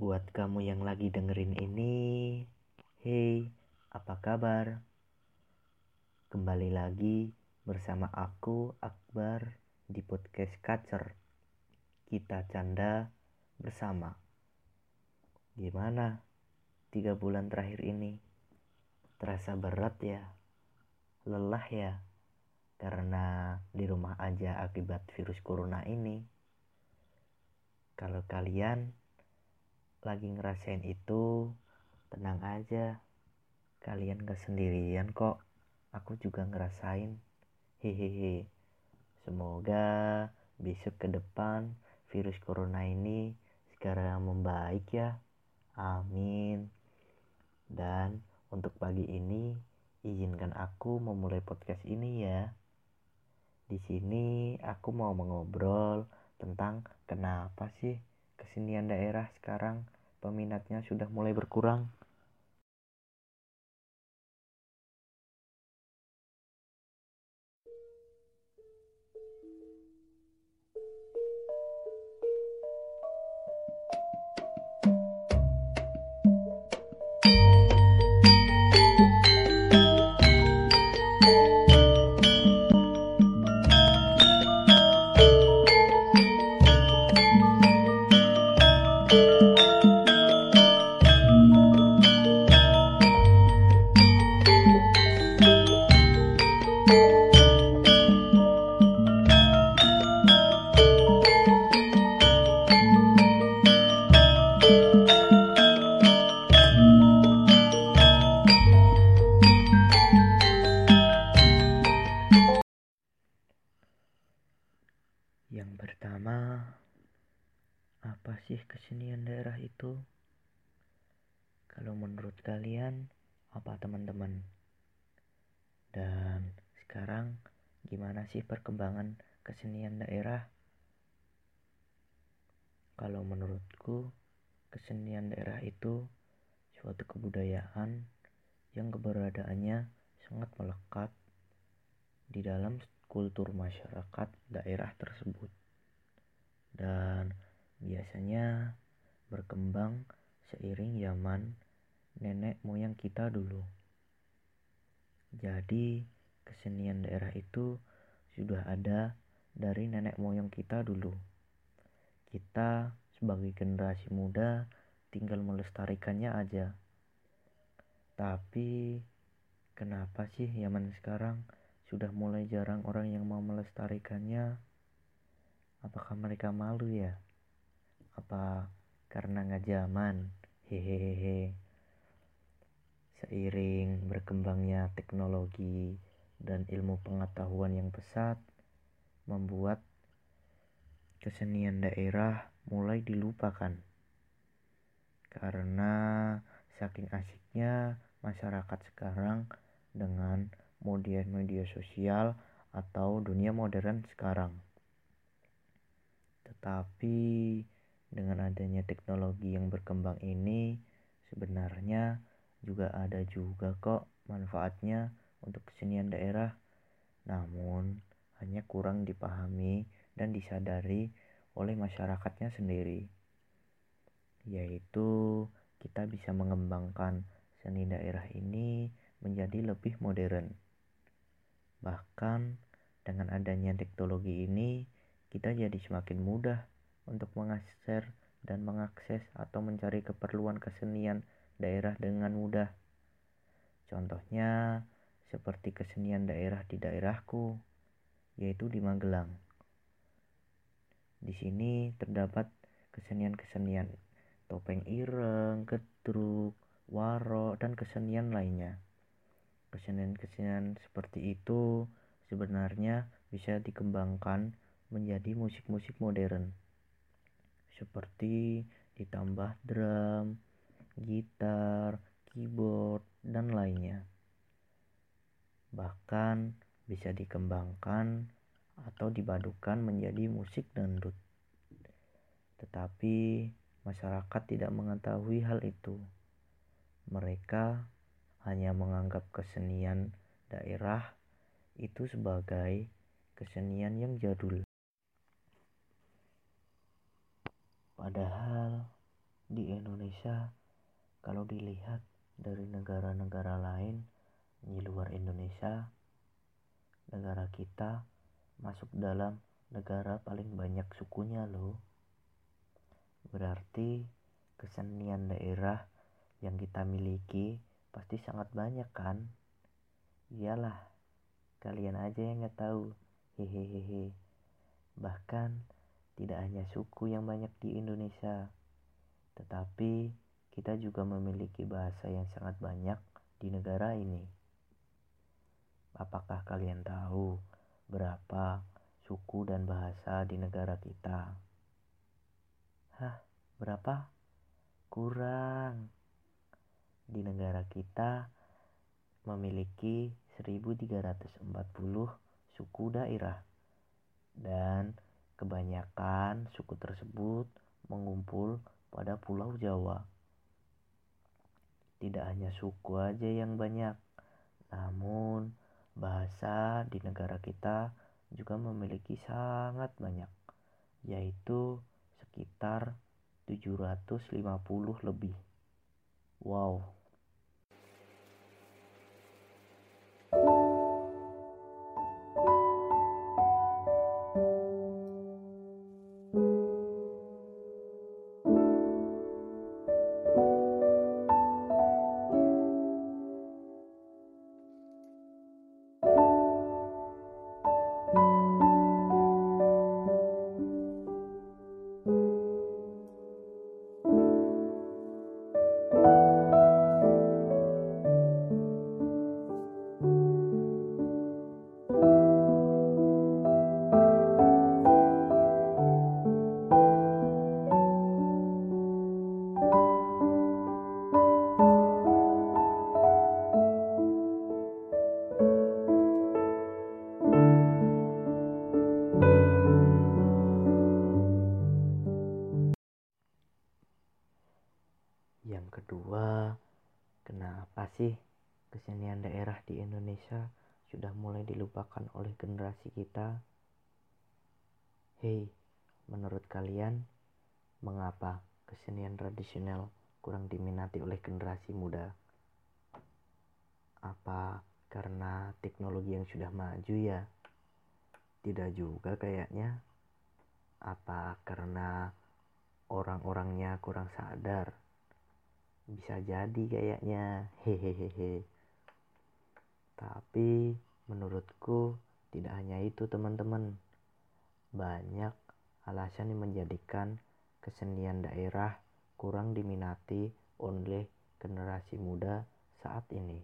Buat kamu yang lagi dengerin ini, hey, apa kabar? Kembali lagi bersama aku, Akbar, di podcast Kacer. Kita canda bersama. Gimana 3 bulan terakhir ini? Terasa berat ya? Lelah ya? Karena di rumah aja akibat virus corona ini. Kalau kalian lagi ngerasain itu, tenang aja, kalian gak sendirian kok. Aku juga ngerasain. Hehehe. Semoga besok ke depan virus corona ini segera membaik ya. Amin. Dan untuk pagi ini, izinkan aku memulai podcast ini ya. Di sini aku mau mengobrol tentang kenapa sih kesenian daerah sekarang peminatnya sudah mulai berkurang. Apa sih kesenian daerah itu? Kalau menurut kalian, apa teman-teman? Dan sekarang gimana sih perkembangan kesenian daerah? Kalau menurutku, kesenian daerah itu suatu kebudayaan yang keberadaannya sangat melekat di dalam kultur masyarakat daerah tersebut. Dan biasanya berkembang seiring zaman nenek moyang kita dulu. Jadi kesenian daerah itu sudah ada dari nenek moyang kita dulu. Kita sebagai generasi muda tinggal melestarikannya aja. Tapi kenapa sih zaman sekarang sudah mulai jarang orang yang mau melestarikannya? Apakah mereka malu ya? Apa karena nggak zaman? Hehehe. Seiring berkembangnya teknologi dan ilmu pengetahuan yang pesat, membuat kesenian daerah mulai dilupakan. Karena saking asiknya masyarakat sekarang dengan media sosial atau dunia modern sekarang. Tetapi dengan adanya teknologi yang berkembang ini, sebenarnya ada juga kok manfaatnya untuk kesenian daerah. Namun hanya kurang dipahami dan disadari oleh masyarakatnya sendiri. Yaitu kita bisa mengembangkan seni daerah ini menjadi lebih modern. Bahkan dengan adanya teknologi ini, kita jadi semakin mudah untuk mengakses dan mencari keperluan kesenian daerah dengan mudah. Contohnya seperti kesenian daerah di daerahku, yaitu di Magelang. Di sini terdapat kesenian-kesenian topeng ireng, gedruk, warok, dan kesenian lainnya. Kesenian-kesenian seperti itu sebenarnya bisa dikembangkan menjadi musik-musik modern. Seperti ditambah drum, gitar, keyboard, dan lainnya. Bahkan bisa dikembangkan atau dipadukan menjadi musik dangdut. Tetapi masyarakat tidak mengetahui hal itu. Mereka hanya menganggap kesenian daerah itu sebagai kesenian yang jadul. Padahal di di Indonesia kalau dilihat dari negara-negara lain di luar Indonesia, negara kita masuk dalam negara paling banyak sukunya loh. Berarti kesenian daerah yang kita miliki pasti sangat banyak kan? Iyalah, kalian aja yang gak tahu. Hehehehe. Bahkan tidak hanya suku yang banyak di Indonesia, tetapi kita juga memiliki bahasa yang sangat banyak di negara ini. Apakah kalian tahu berapa suku dan bahasa di negara kita? Hah, berapa? Kurang. Di negara kita memiliki 1.340 suku daerah. Dan kebanyakan suku tersebut mengumpul pada Pulau Jawa. Tidak hanya suku aja yang banyak, namun bahasa di negara kita juga memiliki sangat banyak, yaitu sekitar 750 lebih. Wow. Kedua, kenapa sih kesenian daerah di Indonesia sudah mulai dilupakan oleh generasi kita? Hei, menurut kalian, mengapa kesenian tradisional kurang diminati oleh generasi muda? Apa karena teknologi yang sudah maju ya? Tidak juga kayaknya. Apa karena orang-orangnya kurang sadar? Bisa jadi kayaknya, hehehehe. Tapi menurutku tidak hanya itu teman-teman. Banyak alasan yang menjadikan kesenian daerah kurang diminati oleh generasi muda saat ini.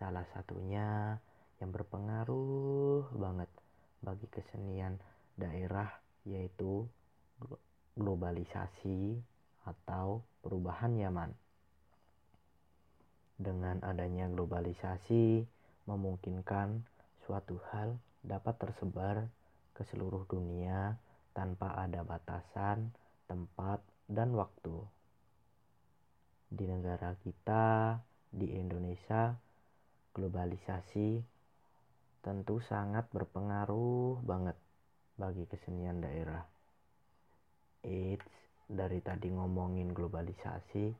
Salah satunya yang berpengaruh banget bagi kesenian daerah yaitu globalisasi atau perubahan zaman. Dengan adanya globalisasi memungkinkan suatu hal dapat tersebar ke seluruh dunia tanpa ada batasan, tempat, dan waktu. Di negara kita, di Indonesia, globalisasi tentu sangat berpengaruh banget bagi kesenian daerah. Dari tadi ngomongin globalisasi,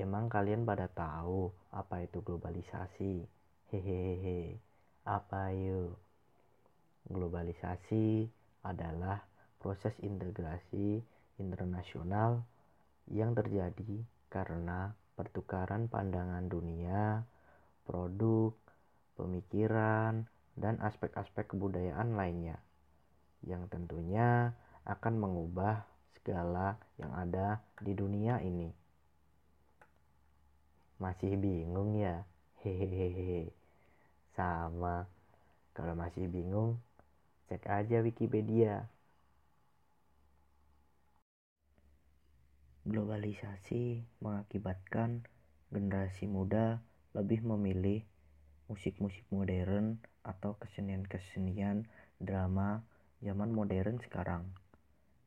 emang kalian pada tahu apa itu globalisasi? Hehehe. Apa yuk? Globalisasi adalah proses integrasi internasional yang terjadi karena pertukaran pandangan dunia, produk, pemikiran, dan aspek-aspek kebudayaan lainnya, yang tentunya akan mengubah segala yang ada di dunia ini. Masih bingung ya? Hehehe. Sama. Kalau masih bingung, cek aja Wikipedia. Globalisasi mengakibatkan generasi muda lebih memilih musik-musik modern atau kesenian-kesenian drama zaman modern sekarang,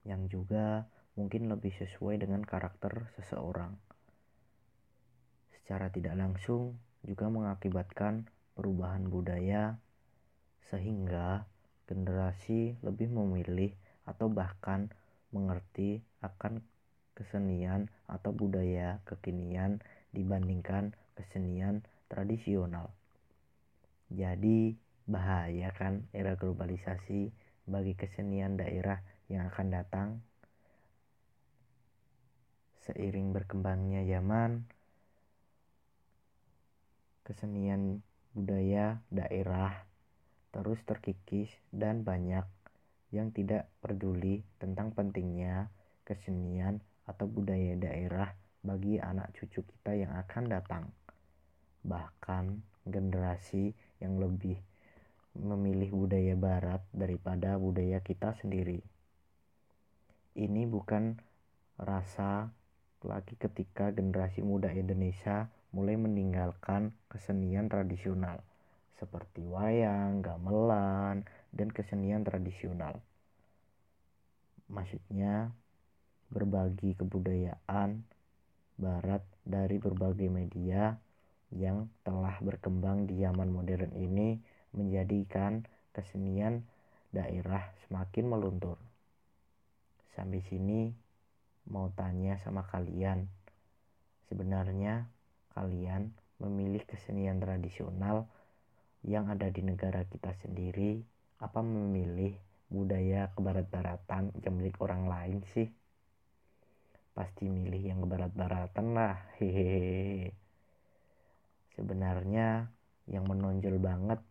yang juga mungkin lebih sesuai dengan karakter seseorang. Secara tidak langsung juga mengakibatkan perubahan budaya, sehingga generasi lebih memilih atau bahkan mengerti akan kesenian atau budaya kekinian dibandingkan kesenian tradisional. Jadi bahaya kan era globalisasi bagi kesenian daerah yang akan datang. Seiring berkembangnya zaman, kesenian budaya daerah terus terkikis dan banyak yang tidak peduli tentang pentingnya kesenian atau budaya daerah bagi anak cucu kita yang akan datang. Bahkan generasi yang lebih memilih budaya barat daripada budaya kita sendiri. Ini bukan rasa lagi ketika generasi muda Indonesia mulai meninggalkan kesenian tradisional seperti wayang, gamelan, dan kesenian tradisional. Maksudnya berbagi kebudayaan barat dari berbagai media yang telah berkembang di zaman modern ini menjadikan kesenian daerah semakin meluntur. Sampai sini mau tanya sama kalian, sebenarnya kalian memilih kesenian tradisional yang ada di negara kita sendiri apa memilih budaya kebarat-baratan yang milik orang lain sih? Pasti milih yang kebarat-baratan lah. Hehehe. Sebenarnya yang menonjol banget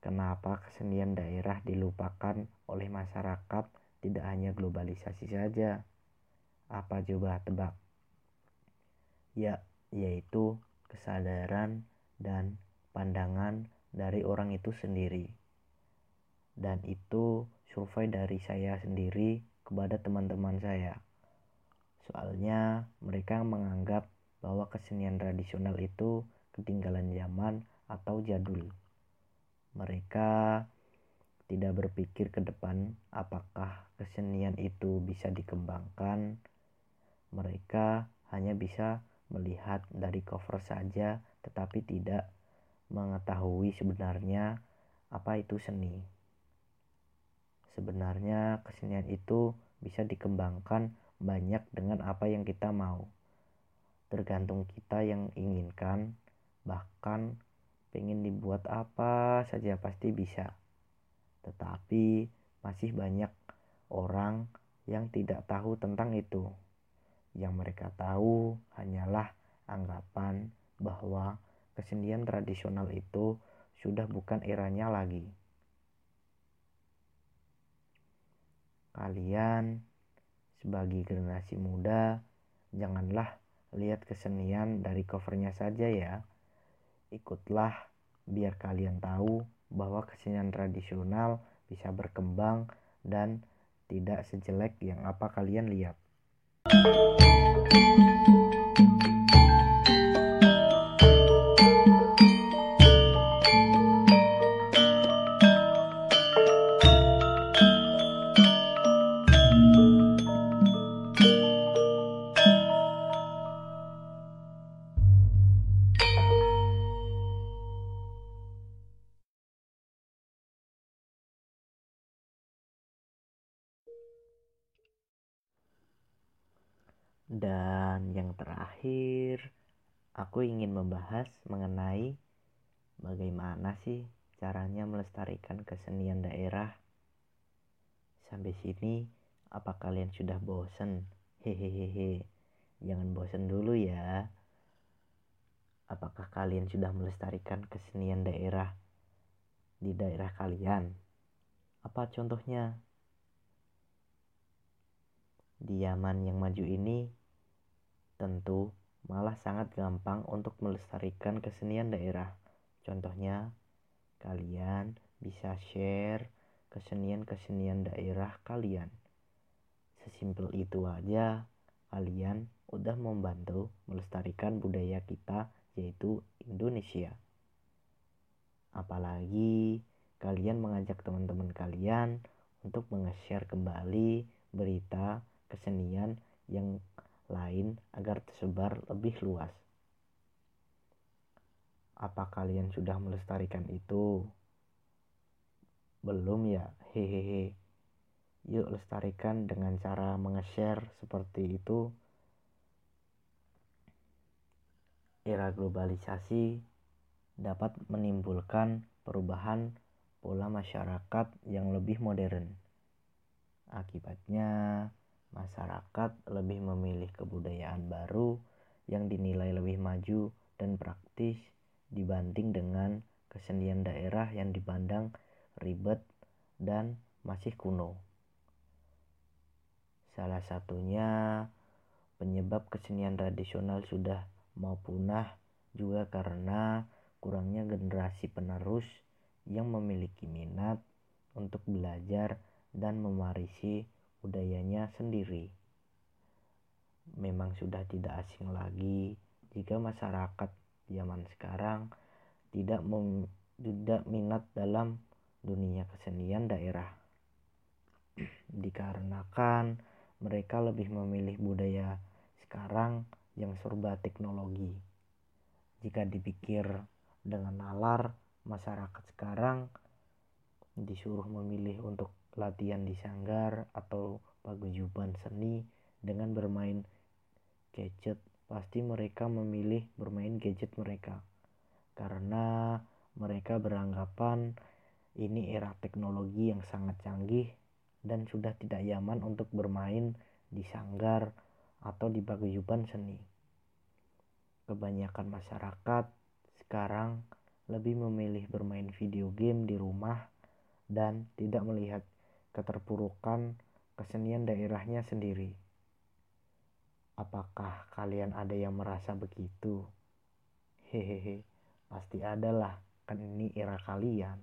kenapa kesenian daerah dilupakan oleh masyarakat tidak hanya globalisasi saja. Apa coba tebak? Ya, yaitu kesadaran dan pandangan dari orang itu sendiri. Dan itu survei dari saya sendiri kepada teman-teman saya. Soalnya mereka menganggap bahwa kesenian tradisional itu ketinggalan zaman atau jadul. Mereka tidak berpikir ke depan apakah kesenian itu bisa dikembangkan. Mereka hanya bisa melihat dari cover saja, tetapi tidak mengetahui sebenarnya apa itu seni. Sebenarnya kesenian itu bisa dikembangkan banyak dengan apa yang kita mau, tergantung kita yang inginkan. Bahkan pengen dibuat apa saja pasti bisa. Tetapi masih banyak orang yang tidak tahu tentang itu. Yang mereka tahu hanyalah anggapan bahwa kesenian tradisional itu sudah bukan eranya lagi. Kalian sebagai generasi muda janganlah lihat kesenian dari covernya saja ya. Ikutlah biar kalian tahu bahwa kesenian tradisional bisa berkembang dan tidak sejelek yang apa kalian lihat. Dan yang terakhir, aku ingin membahas mengenai bagaimana sih caranya melestarikan kesenian daerah. Sampai sini, apa kalian sudah bosen? Hehehe, jangan bosen dulu ya. Apakah kalian sudah melestarikan kesenian daerah di daerah kalian? Apa contohnya? Di zaman yang maju ini tentu malah sangat gampang untuk melestarikan kesenian daerah. Contohnya, kalian bisa share kesenian-kesenian daerah kalian. Sesimpel itu aja, kalian udah membantu melestarikan budaya kita yaitu Indonesia. Apalagi kalian mengajak teman-teman kalian untuk meng-share kembali berita kesenian yang lain agar tersebar lebih luas. Apa kalian sudah melestarikan itu? Belum ya? Hehehe. Yuk lestarikan dengan cara meng-share seperti itu era globalisasi dapat menimbulkan perubahan pola masyarakat yang lebih modern. Akibatnya, masyarakat lebih memilih kebudayaan baru yang dinilai lebih maju dan praktis dibanding dengan kesenian daerah yang dipandang ribet dan masih kuno. Salah satunya penyebab kesenian tradisional sudah mau punah juga karena kurangnya generasi penerus yang memiliki minat untuk belajar dan mewarisi budayanya sendiri. Memang sudah tidak asing lagi jika masyarakat zaman sekarang tidak minat dalam dunia kesenian daerah, dikarenakan mereka lebih memilih budaya sekarang yang serba teknologi. Jika dipikir dengan nalar, masyarakat sekarang disuruh memilih untuk latihan di sanggar atau paguyuban seni dengan bermain gadget, pasti mereka memilih bermain gadget mereka karena mereka beranggapan ini era teknologi yang sangat canggih dan sudah tidak nyaman untuk bermain di sanggar atau di paguyuban seni. Kebanyakan masyarakat sekarang lebih memilih bermain video game di rumah dan tidak melihat keterpurukan kesenian daerahnya sendiri. Apakah kalian ada yang merasa begitu? Hehehe, pasti adalah, kan ini era kalian.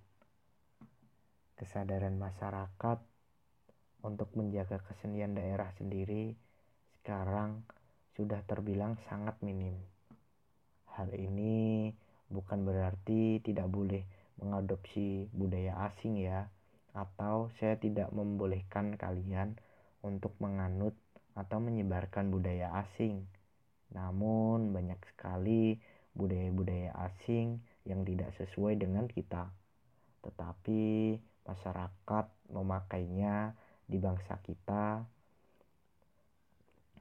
Kesadaran masyarakat untuk menjaga kesenian daerah sendiri sekarang sudah terbilang sangat minim. Hal ini bukan berarti tidak boleh mengadopsi budaya asing ya, atau saya tidak membolehkan kalian untuk menganut atau menyebarkan budaya asing. Namun banyak sekali budaya-budaya asing yang tidak sesuai dengan kita, tetapi masyarakat memakainya di bangsa kita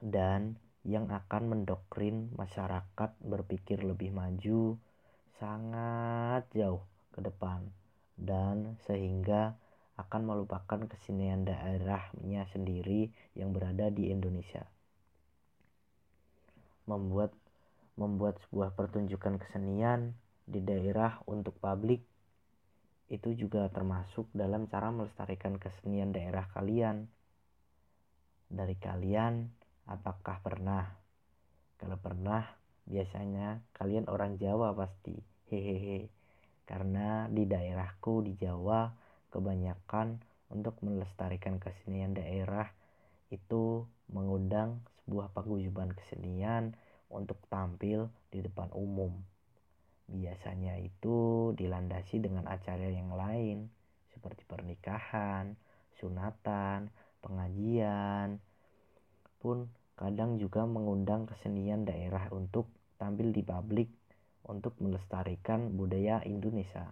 dan yang akan mendoktrin masyarakat berpikir lebih maju sangat jauh ke depan dan sehingga akan melupakan kesenian daerahnya sendiri yang berada di Indonesia. Membuat sebuah pertunjukan kesenian di daerah untuk publik itu juga termasuk dalam cara melestarikan kesenian daerah kalian. Dari kalian, apakah pernah? Kalau pernah, biasanya kalian orang Jawa pasti. Hehehe. Karena di daerahku di Jawa kebanyakan untuk melestarikan kesenian daerah itu mengundang sebuah paguyuban kesenian untuk tampil di depan umum. Biasanya itu dilandasi dengan acara yang lain seperti pernikahan, sunatan, pengajian, pun kadang juga mengundang kesenian daerah untuk tampil di publik untuk melestarikan budaya Indonesia.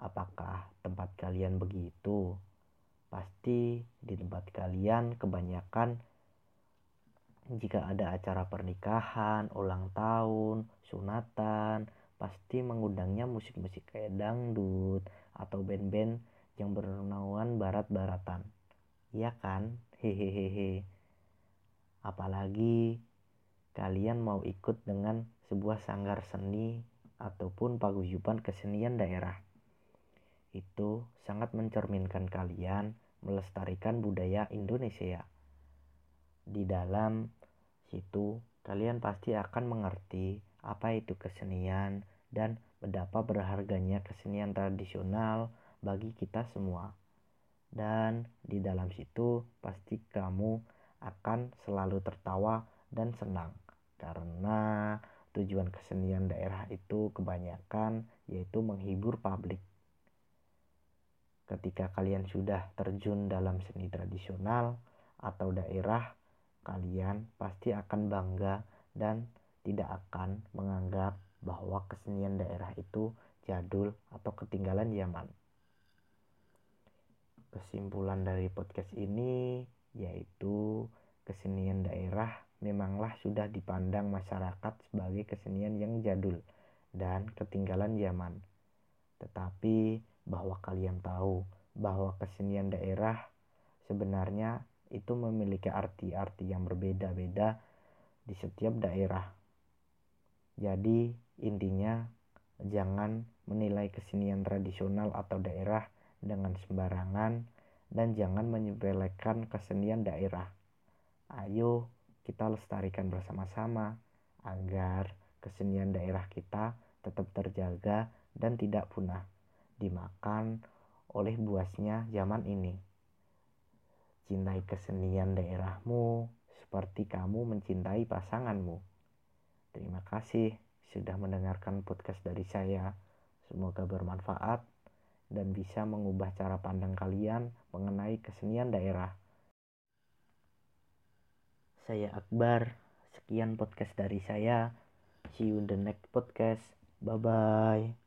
Apakah tempat kalian begitu? Pasti di tempat kalian kebanyakan jika ada acara pernikahan, ulang tahun, sunatan, pasti mengundangnya musik-musik kayak dangdut atau band-band yang bernuansa barat-baratan. Iya kan? Hehehe. Apalagi kalian mau ikut dengan sebuah sanggar seni ataupun paguyuban kesenian daerah. Itu sangat mencerminkan kalian melestarikan budaya Indonesia. Di dalam situ kalian pasti akan mengerti apa itu kesenian dan betapa berharganya kesenian tradisional bagi kita semua. Dan di dalam situ pasti kamu akan selalu tertawa dan senang karena tujuan kesenian daerah itu kebanyakan yaitu menghibur publik. Ketika kalian sudah terjun dalam seni tradisional atau daerah, kalian pasti akan bangga dan tidak akan menganggap bahwa kesenian daerah itu jadul atau ketinggalan zaman. Kesimpulan dari podcast ini yaitu kesenian daerah memanglah sudah dipandang masyarakat sebagai kesenian yang jadul dan ketinggalan zaman. Tetapi bahwa kalian tahu bahwa kesenian daerah sebenarnya itu memiliki arti-arti yang berbeda-beda di setiap daerah. Jadi intinya jangan menilai kesenian tradisional atau daerah dengan sembarangan dan jangan menyepelekan kesenian daerah. Ayo kita lestarikan bersama-sama agar kesenian daerah kita tetap terjaga dan tidak punah dimakan oleh buasnya zaman ini. Cintai kesenian daerahmu seperti kamu mencintai pasanganmu. Terima kasih sudah mendengarkan podcast dari saya. Semoga bermanfaat dan bisa mengubah cara pandang kalian mengenai kesenian daerah. Saya Akbar, sekian podcast dari saya. See you in the next podcast. Bye-bye.